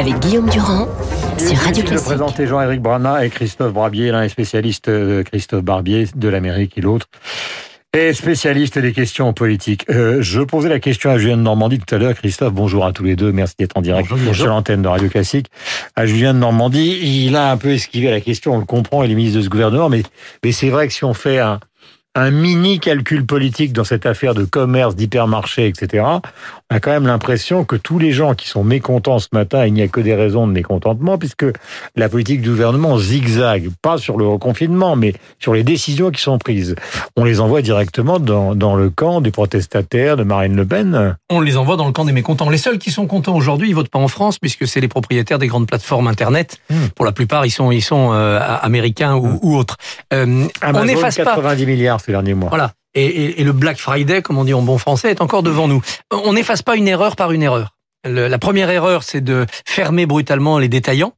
avec Guillaume Durand sur Radio Classique. Je vais présenter Jean-Éric Branaa et Christophe Brabier. L'un est spécialiste de Christophe Barbier de l'Amérique et l'autre est spécialiste des questions politiques. Je posais la question à Julien de Normandie tout à l'heure. Christophe, bonjour à tous les deux. Merci d'être en direct sur l'antenne de Radio Classique. À Julien de Normandie, il a un peu esquivé la question, on le comprend, il est ministre de ce gouvernement, mais c'est vrai que si on fait un mini calcul politique dans cette affaire de commerce, d'hypermarché, etc., on a quand même l'impression que tous les gens qui sont mécontents ce matin, il n'y a que des raisons de mécontentement, puisque la politique du gouvernement zigzague, pas sur le reconfinement, mais sur les décisions qui sont prises. On les envoie directement dans le camp des protestataires, de Marine Le Pen. On les envoie dans le camp des mécontents. Les seuls qui sont contents aujourd'hui, ils votent pas en France, puisque c'est les propriétaires des grandes plateformes Internet. Pour la plupart, ils sont américains ou autres. Amazon, on n'efface pas 90 milliards. Ces derniers mois. Voilà. Et le Black Friday, comme on dit en bon français, est encore devant nous. On n'efface pas une erreur par une erreur. La première erreur, c'est de fermer brutalement les détaillants,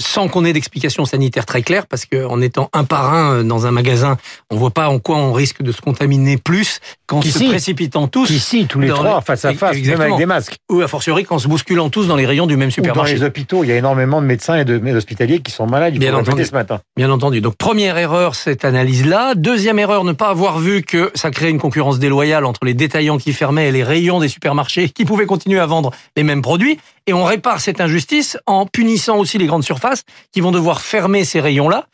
sans qu'on ait d'explications sanitaires très claires, parce qu'en étant un par un dans un magasin, on voit pas en quoi on risque de se contaminer plus qu'en se précipitant tous. Ici, tous les trois, face à face, exactement, même avec des masques. Ou a fortiori qu'en se bousculant tous dans les rayons du même supermarché. Ou dans les hôpitaux, il y a énormément de médecins et d'hospitaliers qui sont malades, il faut en parler ce matin. Bien entendu. Donc, première erreur, cette analyse-là. Deuxième erreur, ne pas avoir vu que ça crée une concurrence déloyale entre les détaillants qui fermaient et les rayons des supermarchés qui pouvaient continuer à vendre les mêmes produits. Et on répare cette injustice en punissant aussi les grandes surfaces qui vont devoir fermer ces rayons-là.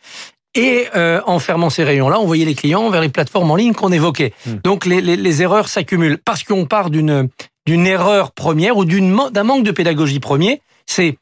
Et en fermant ces rayons-là, on voyait les clients vers les plateformes en ligne qu'on évoquait. Donc les erreurs s'accumulent. Parce qu'on part d'une erreur première ou d'un manque de pédagogie premier. C'est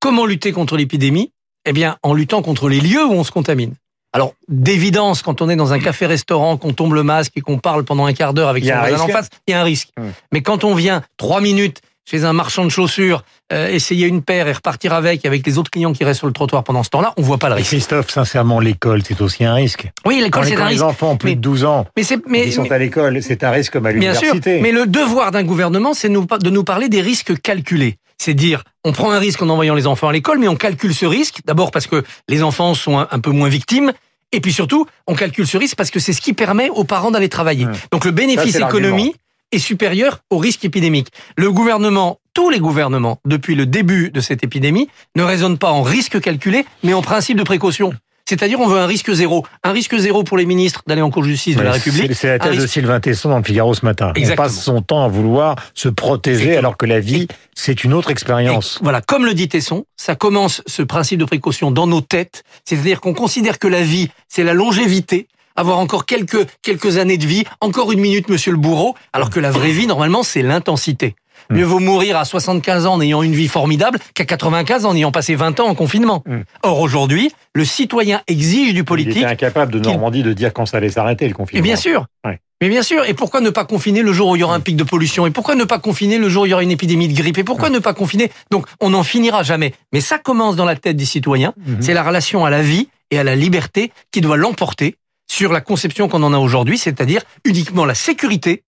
comment lutter contre l'épidémie ? Eh bien, en luttant contre les lieux où on se contamine. Alors, d'évidence, quand on est dans un café-restaurant, qu'on tombe le masque et qu'on parle pendant un quart d'heure avec son voisin en face, il y a un risque. Mais quand on vient 3 minutes chez un marchand de chaussures, essayer une paire et repartir avec les autres clients qui restent sur le trottoir pendant ce temps-là, on voit pas le risque. Christophe, sincèrement, l'école, c'est aussi un risque. Oui, l'école, c'est un risque. Quand les enfants, plus de 12 ans, ils sont à l'école, c'est un risque comme à l'université. Bien sûr, mais le devoir d'un gouvernement, c'est de nous parler des risques calculés. C'est dire, on prend un risque en envoyant les enfants à l'école, mais on calcule ce risque, d'abord parce que les enfants sont un peu moins victimes, et puis surtout, on calcule ce risque parce que c'est ce qui permet aux parents d'aller travailler. Donc le bénéfice économie est supérieur au risque épidémique. Le gouvernement, tous les gouvernements, depuis le début de cette épidémie, ne raisonnent pas en risque calculé, mais en principe de précaution. C'est-à-dire, on veut un risque zéro. Un risque zéro pour les ministres d'aller en cour de justice de la République. C'est la thèse de Sylvain Tesson dans le Figaro ce matin. Exactement. On passe son temps à vouloir se protéger alors que la vie, c'est une autre expérience. Voilà, comme le dit Tesson, ça commence ce principe de précaution dans nos têtes. C'est-à-dire qu'on considère que la vie, c'est la longévité. Avoir encore quelques années de vie, encore une minute, monsieur le bourreau, alors que la vraie vie, normalement, c'est l'intensité. Mieux vaut mourir à 75 ans en ayant une vie formidable qu'à 95 ans en ayant passé 20 ans en confinement. Or, aujourd'hui, le citoyen exige du politique... Il était incapable de Normandie de dire quand ça allait s'arrêter, le confinement. Et bien sûr. Mais bien sûr, et pourquoi ne pas confiner le jour où il y aura un pic de pollution ? Et pourquoi ne pas confiner le jour où il y aura une épidémie de grippe ? Et pourquoi ne pas confiner ? Donc, on n'en finira jamais. Mais ça commence dans la tête des citoyens. C'est la relation à la vie et à la liberté qui doit l'emporter sur la conception qu'on en a aujourd'hui, c'est-à-dire uniquement la sécurité,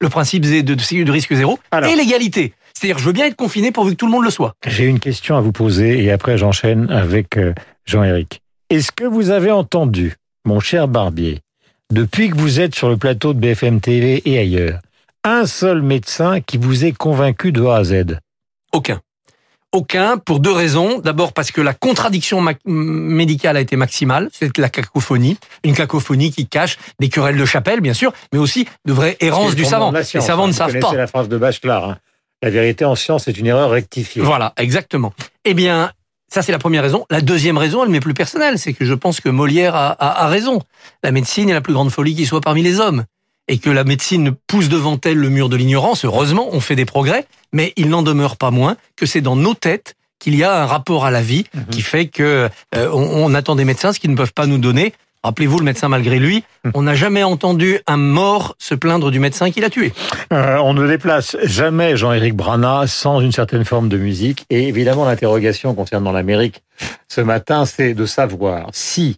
le principe de risque zéro, et l'égalité. C'est-à-dire, je veux bien être confiné pourvu que tout le monde le soit. J'ai une question à vous poser, et après j'enchaîne avec Jean-Éric. Est-ce que vous avez entendu, mon cher Barbier, depuis que vous êtes sur le plateau de BFM TV et ailleurs, un seul médecin qui vous ait convaincu de A à Z ? Aucun. Aucun, pour 2 raisons. D'abord parce que la contradiction médicale a été maximale, c'est la cacophonie, une cacophonie qui cache des querelles de chapelle, bien sûr, mais aussi de vraies errances du savant. Les savants ne savent pas. C'est la phrase de Bachelard, la vérité en science est une erreur rectifiée. Voilà, exactement. Eh bien, ça c'est la première raison. La deuxième raison, elle m'est plus personnelle, c'est que je pense que Molière a raison. La médecine est la plus grande folie qui soit parmi les hommes. Et que la médecine pousse devant elle le mur de l'ignorance, heureusement, on fait des progrès, mais il n'en demeure pas moins que c'est dans nos têtes qu'il y a un rapport à la vie qui fait que on attend des médecins ce qu'ils ne peuvent pas nous donner. Rappelez-vous, le médecin malgré lui, on n'a jamais entendu un mort se plaindre du médecin qui l'a tué. On ne déplace jamais Jean-Éric Branaa sans une certaine forme de musique. Et évidemment, l'interrogation concernant l'Amérique ce matin, c'est de savoir si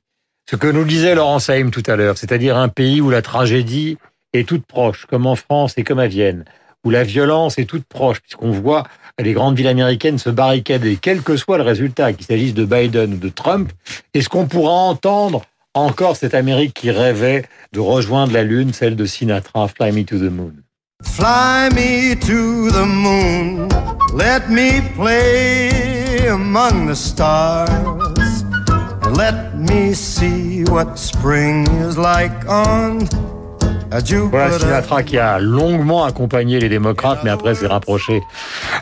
ce que nous disait Laurence Haïm tout à l'heure, c'est-à-dire un pays où la tragédie est toute proche, comme en France et comme à Vienne, où la violence est toute proche, puisqu'on voit les grandes villes américaines se barricader, quel que soit le résultat, qu'il s'agisse de Biden ou de Trump, est-ce qu'on pourra entendre encore cette Amérique qui rêvait de rejoindre la Lune, celle de Sinatra, Fly Me to the Moon ? Fly me to the moon, let me play away among the stars, and let me see what spring is like on. Voilà Sinatra qui a longuement accompagné les démocrates, mais après s'est rapproché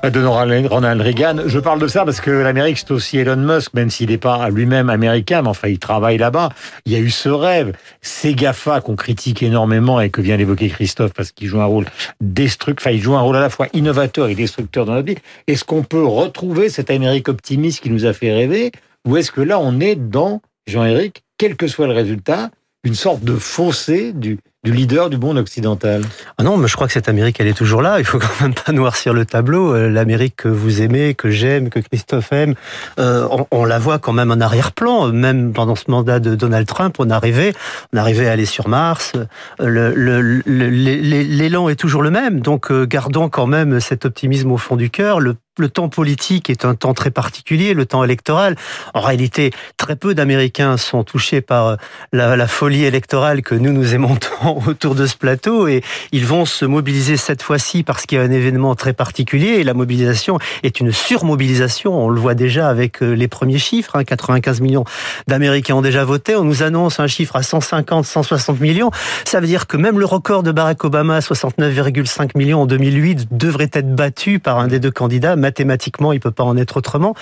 de Ronald Reagan. Je parle de ça parce que l'Amérique, c'est aussi Elon Musk, même s'il n'est pas lui-même américain, mais enfin il travaille là-bas. Il y a eu ce rêve, ces GAFA qu'on critique énormément et que vient d'évoquer Christophe parce qu'ils jouent un rôle destructeur, enfin ils jouent un rôle à la fois innovateur et destructeur dans notre vie. Est-ce qu'on peut retrouver cette Amérique optimiste qui nous a fait rêver, ou est-ce que là on est dans, Jean-Éric, quel que soit le résultat, une sorte de fossé du leader du monde occidental? Ah non, mais je crois que cette Amérique, elle est toujours là. Il faut quand même pas noircir le tableau. L'Amérique que vous aimez, que j'aime, que Christophe aime, on la voit quand même en arrière-plan. Même pendant ce mandat de Donald Trump, on arrivait à aller sur Mars. L'élan est toujours le même. Donc, gardons quand même cet optimisme au fond du cœur. Le temps politique est un temps très particulier, le temps électoral. En réalité, très peu d'Américains sont touchés par la folie électorale que nous aimons tant autour de ce plateau, et ils vont se mobiliser cette fois-ci parce qu'il y a un événement très particulier, et la mobilisation est une surmobilisation, on le voit déjà avec les premiers chiffres, 95 millions d'Américains ont déjà voté, on nous annonce un chiffre à 150, 160 millions, ça veut dire que même le record de Barack Obama, 69,5 millions en 2008, devrait être battu par un des deux candidats. Mathématiquement, il peut pas en être autrement.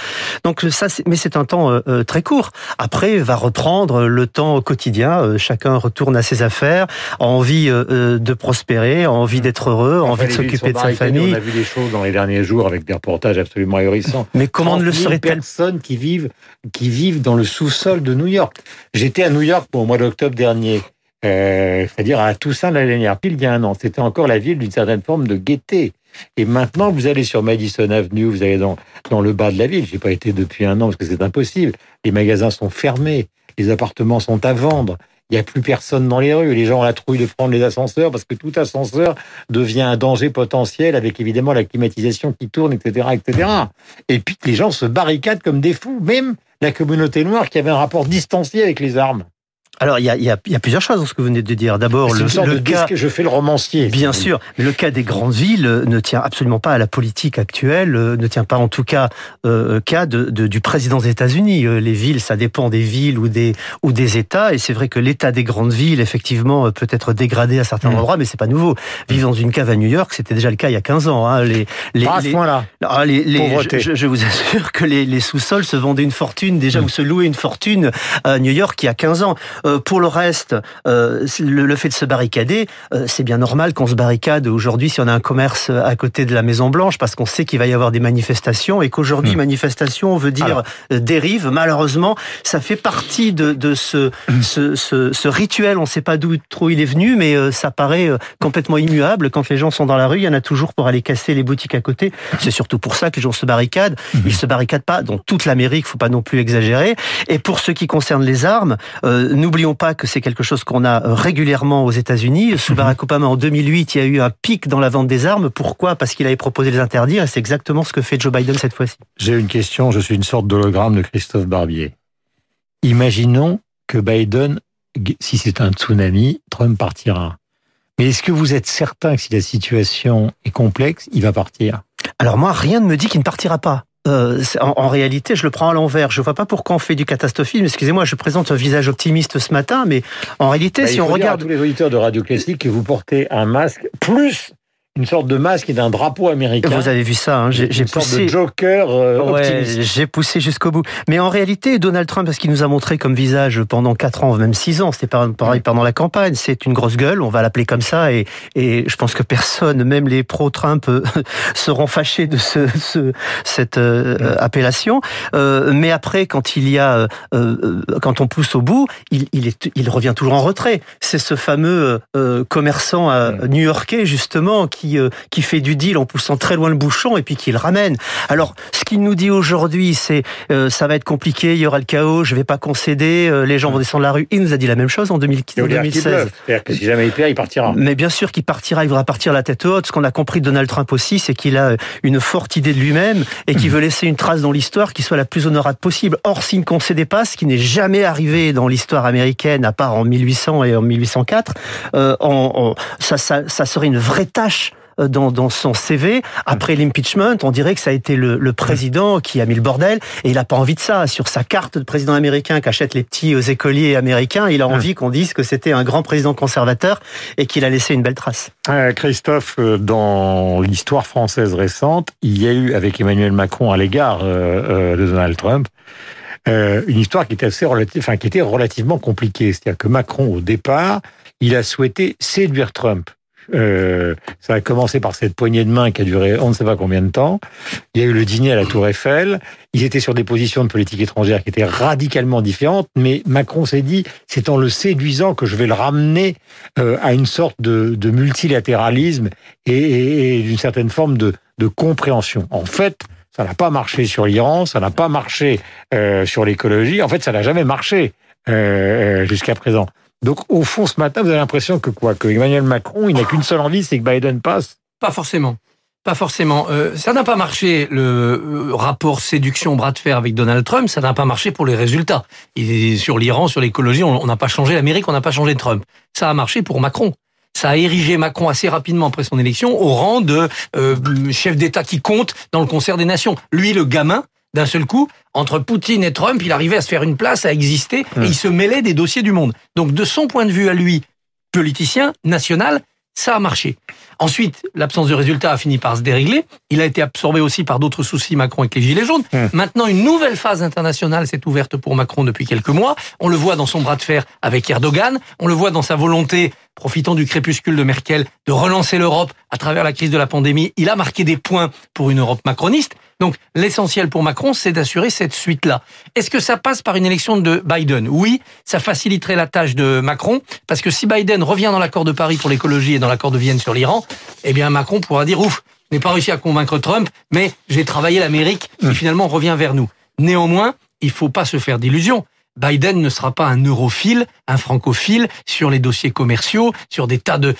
Donc ça, mais c'est un temps très court. Après, va reprendre le temps quotidien. Chacun retourne à ses affaires, a envie de prospérer, a envie d'être heureux, a envie de s'occuper de sa famille. On a vu des choses dans les derniers jours avec des reportages absolument ahurissants. Mais comment ne le serait-elle ? Personnes qui vivent dans le sous-sol de New York. J'étais à New York au mois d'octobre dernier, c'est-à-dire à Toussaint la dernière pile il y a un an. C'était encore la ville d'une certaine forme de gaieté. Et maintenant, vous allez sur Madison Avenue, vous allez dans le bas de la ville. J'ai pas été depuis un an parce que c'est impossible. Les magasins sont fermés, les appartements sont à vendre. Il n'y a plus personne dans les rues. Les gens ont la trouille de prendre les ascenseurs parce que tout ascenseur devient un danger potentiel avec évidemment la climatisation qui tourne, etc., etc. Et puis les gens se barricadent comme des fous. Même la communauté noire qui avait un rapport distancié avec les armes. Alors, il y a plusieurs choses dans ce que vous venez de dire. D'abord, le cas... Je fais le romancier. Bien sûr. Mais le cas des grandes villes ne tient absolument pas à la politique actuelle, ne tient pas en tout cas cas du président des États-Unis. Les villes, ça dépend des villes ou des États. Et c'est vrai que l'état des grandes villes, effectivement, peut être dégradé à certains endroits, mais c'est pas nouveau. Vivre dans une cave à New York, c'était déjà le cas il y a 15 ans. Hein. Pas à ce point-là. Je vous assure que les sous-sols se vendaient une fortune, déjà, ou se louaient une fortune à New York il y a 15 ans. Pour le reste, le fait de se barricader, c'est bien normal qu'on se barricade aujourd'hui si on a un commerce à côté de la Maison-Blanche, parce qu'on sait qu'il va y avoir des manifestations, et qu'aujourd'hui, manifestation veut dire dérive. Malheureusement, ça fait partie de ce rituel. On ne sait pas d'où trop il est venu, mais ça paraît complètement immuable. Quand les gens sont dans la rue, il y en a toujours pour aller casser les boutiques à côté. C'est surtout pour ça que les gens se barricadent. Ils ne se barricadent pas dans toute l'Amérique, il ne faut pas non plus exagérer. Et pour ce qui concerne les armes, n'oublions pas que c'est quelque chose qu'on a régulièrement aux États-Unis. Sous Barack Obama, en 2008, il y a eu un pic dans la vente des armes. Pourquoi ? Parce qu'il avait proposé de les interdire, et c'est exactement ce que fait Joe Biden cette fois-ci. J'ai une question, je suis une sorte d'hologramme de Christophe Barbier. Imaginons que Biden, si c'est un tsunami, Trump partira. Mais est-ce que vous êtes certain que si la situation est complexe, il va partir ? Alors moi, rien ne me dit qu'il ne partira pas. En réalité, je le prends à l'envers. Je vois pas pourquoi on fait du catastrophisme. Excusez-moi, je présente un visage optimiste ce matin, mais en réalité, si on regarde... Il faut dire à tous les auditeurs de Radio Classique que vous portez un masque plus... une sorte de masque et d'un drapeau américain. Vous avez vu ça, hein, j'ai poussé... Une sorte de joker optimiste. Ouais, j'ai poussé jusqu'au bout. Mais en réalité, Donald Trump, parce qu'il nous a montré comme visage pendant 4 ans, même 6 ans, c'était pareil pendant la campagne, c'est une grosse gueule, on va l'appeler comme ça, et je pense que personne, même les pro-Trump, seront fâchés de cette appellation. Mais après, quand on pousse au bout, il revient toujours en retrait. C'est ce fameux commerçant new-yorkais, justement, qui fait du deal en poussant très loin le bouchon et puis qui le ramène. Alors, ce qu'il nous dit aujourd'hui, c'est ça va être compliqué, il y aura le chaos, je ne vais pas concéder, les gens vont descendre la rue. Il nous a dit la même chose en 2016. C'est-à-dire que si jamais il perd, il partira. Mais bien sûr qu'il partira, il voudra partir la tête haute. Ce qu'on a compris de Donald Trump aussi, c'est qu'il a une forte idée de lui-même et qu'il veut laisser une trace dans l'histoire qui soit la plus honorable possible. Or, s'il ne concédait pas, ce qui n'est jamais arrivé dans l'histoire américaine, à part en 1800 et en 1804, ça serait une vraie tâche dans son CV. Après l'impeachment, on dirait que ça a été le président qui a mis le bordel, et il n'a pas envie de ça. Sur sa carte de président américain qu'achètent les petits écoliers américains, il a envie qu'on dise que c'était un grand président conservateur et qu'il a laissé une belle trace. Christophe, dans l'histoire française récente, il y a eu avec Emmanuel Macron à l'égard de Donald Trump, une histoire qui était relativement compliquée. C'est-à-dire que Macron, au départ, il a souhaité séduire Trump. Ça a commencé par cette poignée de main qui a duré on ne sait pas combien de temps. Il y a eu le dîner à la Tour Eiffel. Ils étaient sur des positions de politique étrangère qui étaient radicalement différentes, mais Macron s'est dit, c'est en le séduisant que je vais le ramener à une sorte de multilatéralisme et d'une certaine forme de compréhension. En fait, ça n'a pas marché sur l'Iran, ça n'a pas marché sur l'écologie. En fait, ça n'a jamais marché jusqu'à présent. Donc, au fond, ce matin, vous avez l'impression que quoi? Que Emmanuel Macron, il n'a qu'une seule envie, c'est que Biden passe? Pas forcément. Pas forcément. Ça n'a pas marché, le rapport séduction-bras de fer avec Donald Trump, ça n'a pas marché pour les résultats. Et sur l'Iran, sur l'écologie, on n'a pas changé l'Amérique, on n'a pas changé Trump. Ça a marché pour Macron. Ça a érigé Macron assez rapidement après son élection au rang de chef d'État qui compte dans le concert des nations. Lui, le gamin, d'un seul coup, entre Poutine et Trump, il arrivait à se faire une place, à exister, et il se mêlait des dossiers du monde. Donc, de son point de vue à lui, politicien, national, ça a marché. Ensuite, l'absence de résultat a fini par se dérégler. Il a été absorbé aussi par d'autres soucis, Macron, avec les Gilets jaunes. Maintenant, une nouvelle phase internationale s'est ouverte pour Macron depuis quelques mois. On le voit dans son bras de fer avec Erdogan. On le voit dans sa volonté, profitant du crépuscule de Merkel, de relancer l'Europe à travers la crise de la pandémie. Il a marqué des points pour une Europe macroniste. Donc, l'essentiel pour Macron, c'est d'assurer cette suite-là. Est-ce que ça passe par une élection de Biden? Oui, ça faciliterait la tâche de Macron, parce que si Biden revient dans l'accord de Paris pour l'écologie et dans l'accord de Vienne sur l'Iran, eh bien Macron pourra dire « Ouf, je n'ai pas réussi à convaincre Trump, mais j'ai travaillé l'Amérique qui finalement revient vers nous ». Néanmoins, il ne faut pas se faire d'illusions. Biden ne sera pas un europhile, un francophile sur les dossiers commerciaux, sur des tas de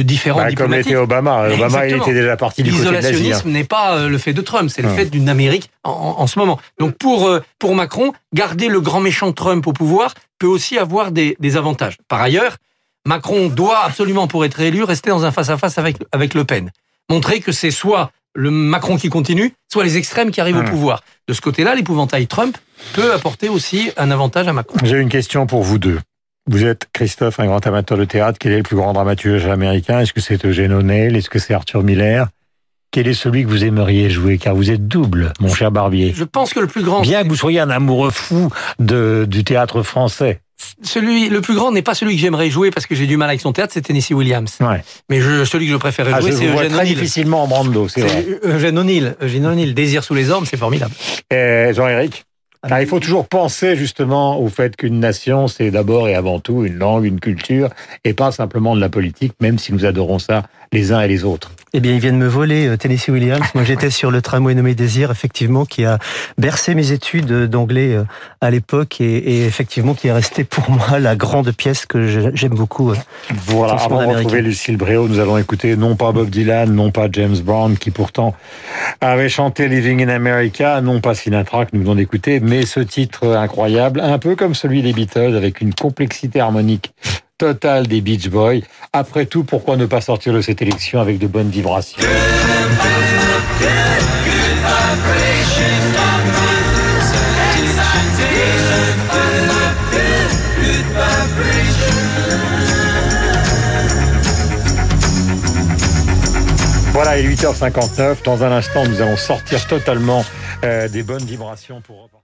différents diplomatiques. Comme l'était Obama. Mais Obama, exactement. Il était déjà parti du côté de l'Asie. L'isolationnisme n'est pas le fait de Trump, c'est le fait d'une Amérique en ce moment. Donc pour Macron, garder le grand méchant Trump au pouvoir peut aussi avoir des avantages. Par ailleurs, Macron doit absolument, pour être élu, rester dans un face-à-face avec Le Pen. Montrer que c'est soit le Macron qui continue, soit les extrêmes qui arrivent au pouvoir. De ce côté-là, l'épouvantail Trump peut apporter aussi un avantage à Macron. J'ai une question pour vous deux. Vous êtes, Christophe, un grand amateur de théâtre. Quel est le plus grand dramaturge américain? Est-ce que c'est Eugène O'Neill? Est-ce que c'est Arthur Miller? Quel est celui que vous aimeriez jouer? Car vous êtes double, mon cher Barbier. Je pense que le plus grand... Bien que vous soyez un amoureux fou du théâtre français. Le plus grand n'est pas celui que j'aimerais jouer parce que j'ai du mal avec son théâtre, c'est Tennessee Williams. Ouais. Mais celui que je préférais jouer, c'est Eugène O'Neill. Très difficilement en Brando, c'est vrai. Eugène O'Neill, Désir sous les ormes, c'est formidable. Jean-Éric, il faut toujours penser justement au fait qu'une nation, c'est d'abord et avant tout une langue, une culture, et pas simplement de la politique, même si nous adorons ça les uns et les autres. Eh bien, ils viennent me voler, Tennessee Williams. Moi, j'étais sur le tramway nommé Désir, effectivement, qui a bercé mes études d'anglais à l'époque et effectivement, qui est resté pour moi la grande pièce que j'aime beaucoup. Voilà, avant de retrouver Lucille Bréau, nous allons écouter non pas Bob Dylan, non pas James Brown, qui pourtant avait chanté Living in America, non pas Sinatra, que nous venons d'écouter, mais ce titre incroyable, un peu comme celui des Beatles, avec une complexité harmonique total des Beach Boys. Après tout, pourquoi ne pas sortir de cette élection avec de bonnes vibrations? Voilà, il est 8h59. Dans un instant, nous allons sortir totalement des bonnes vibrations pour...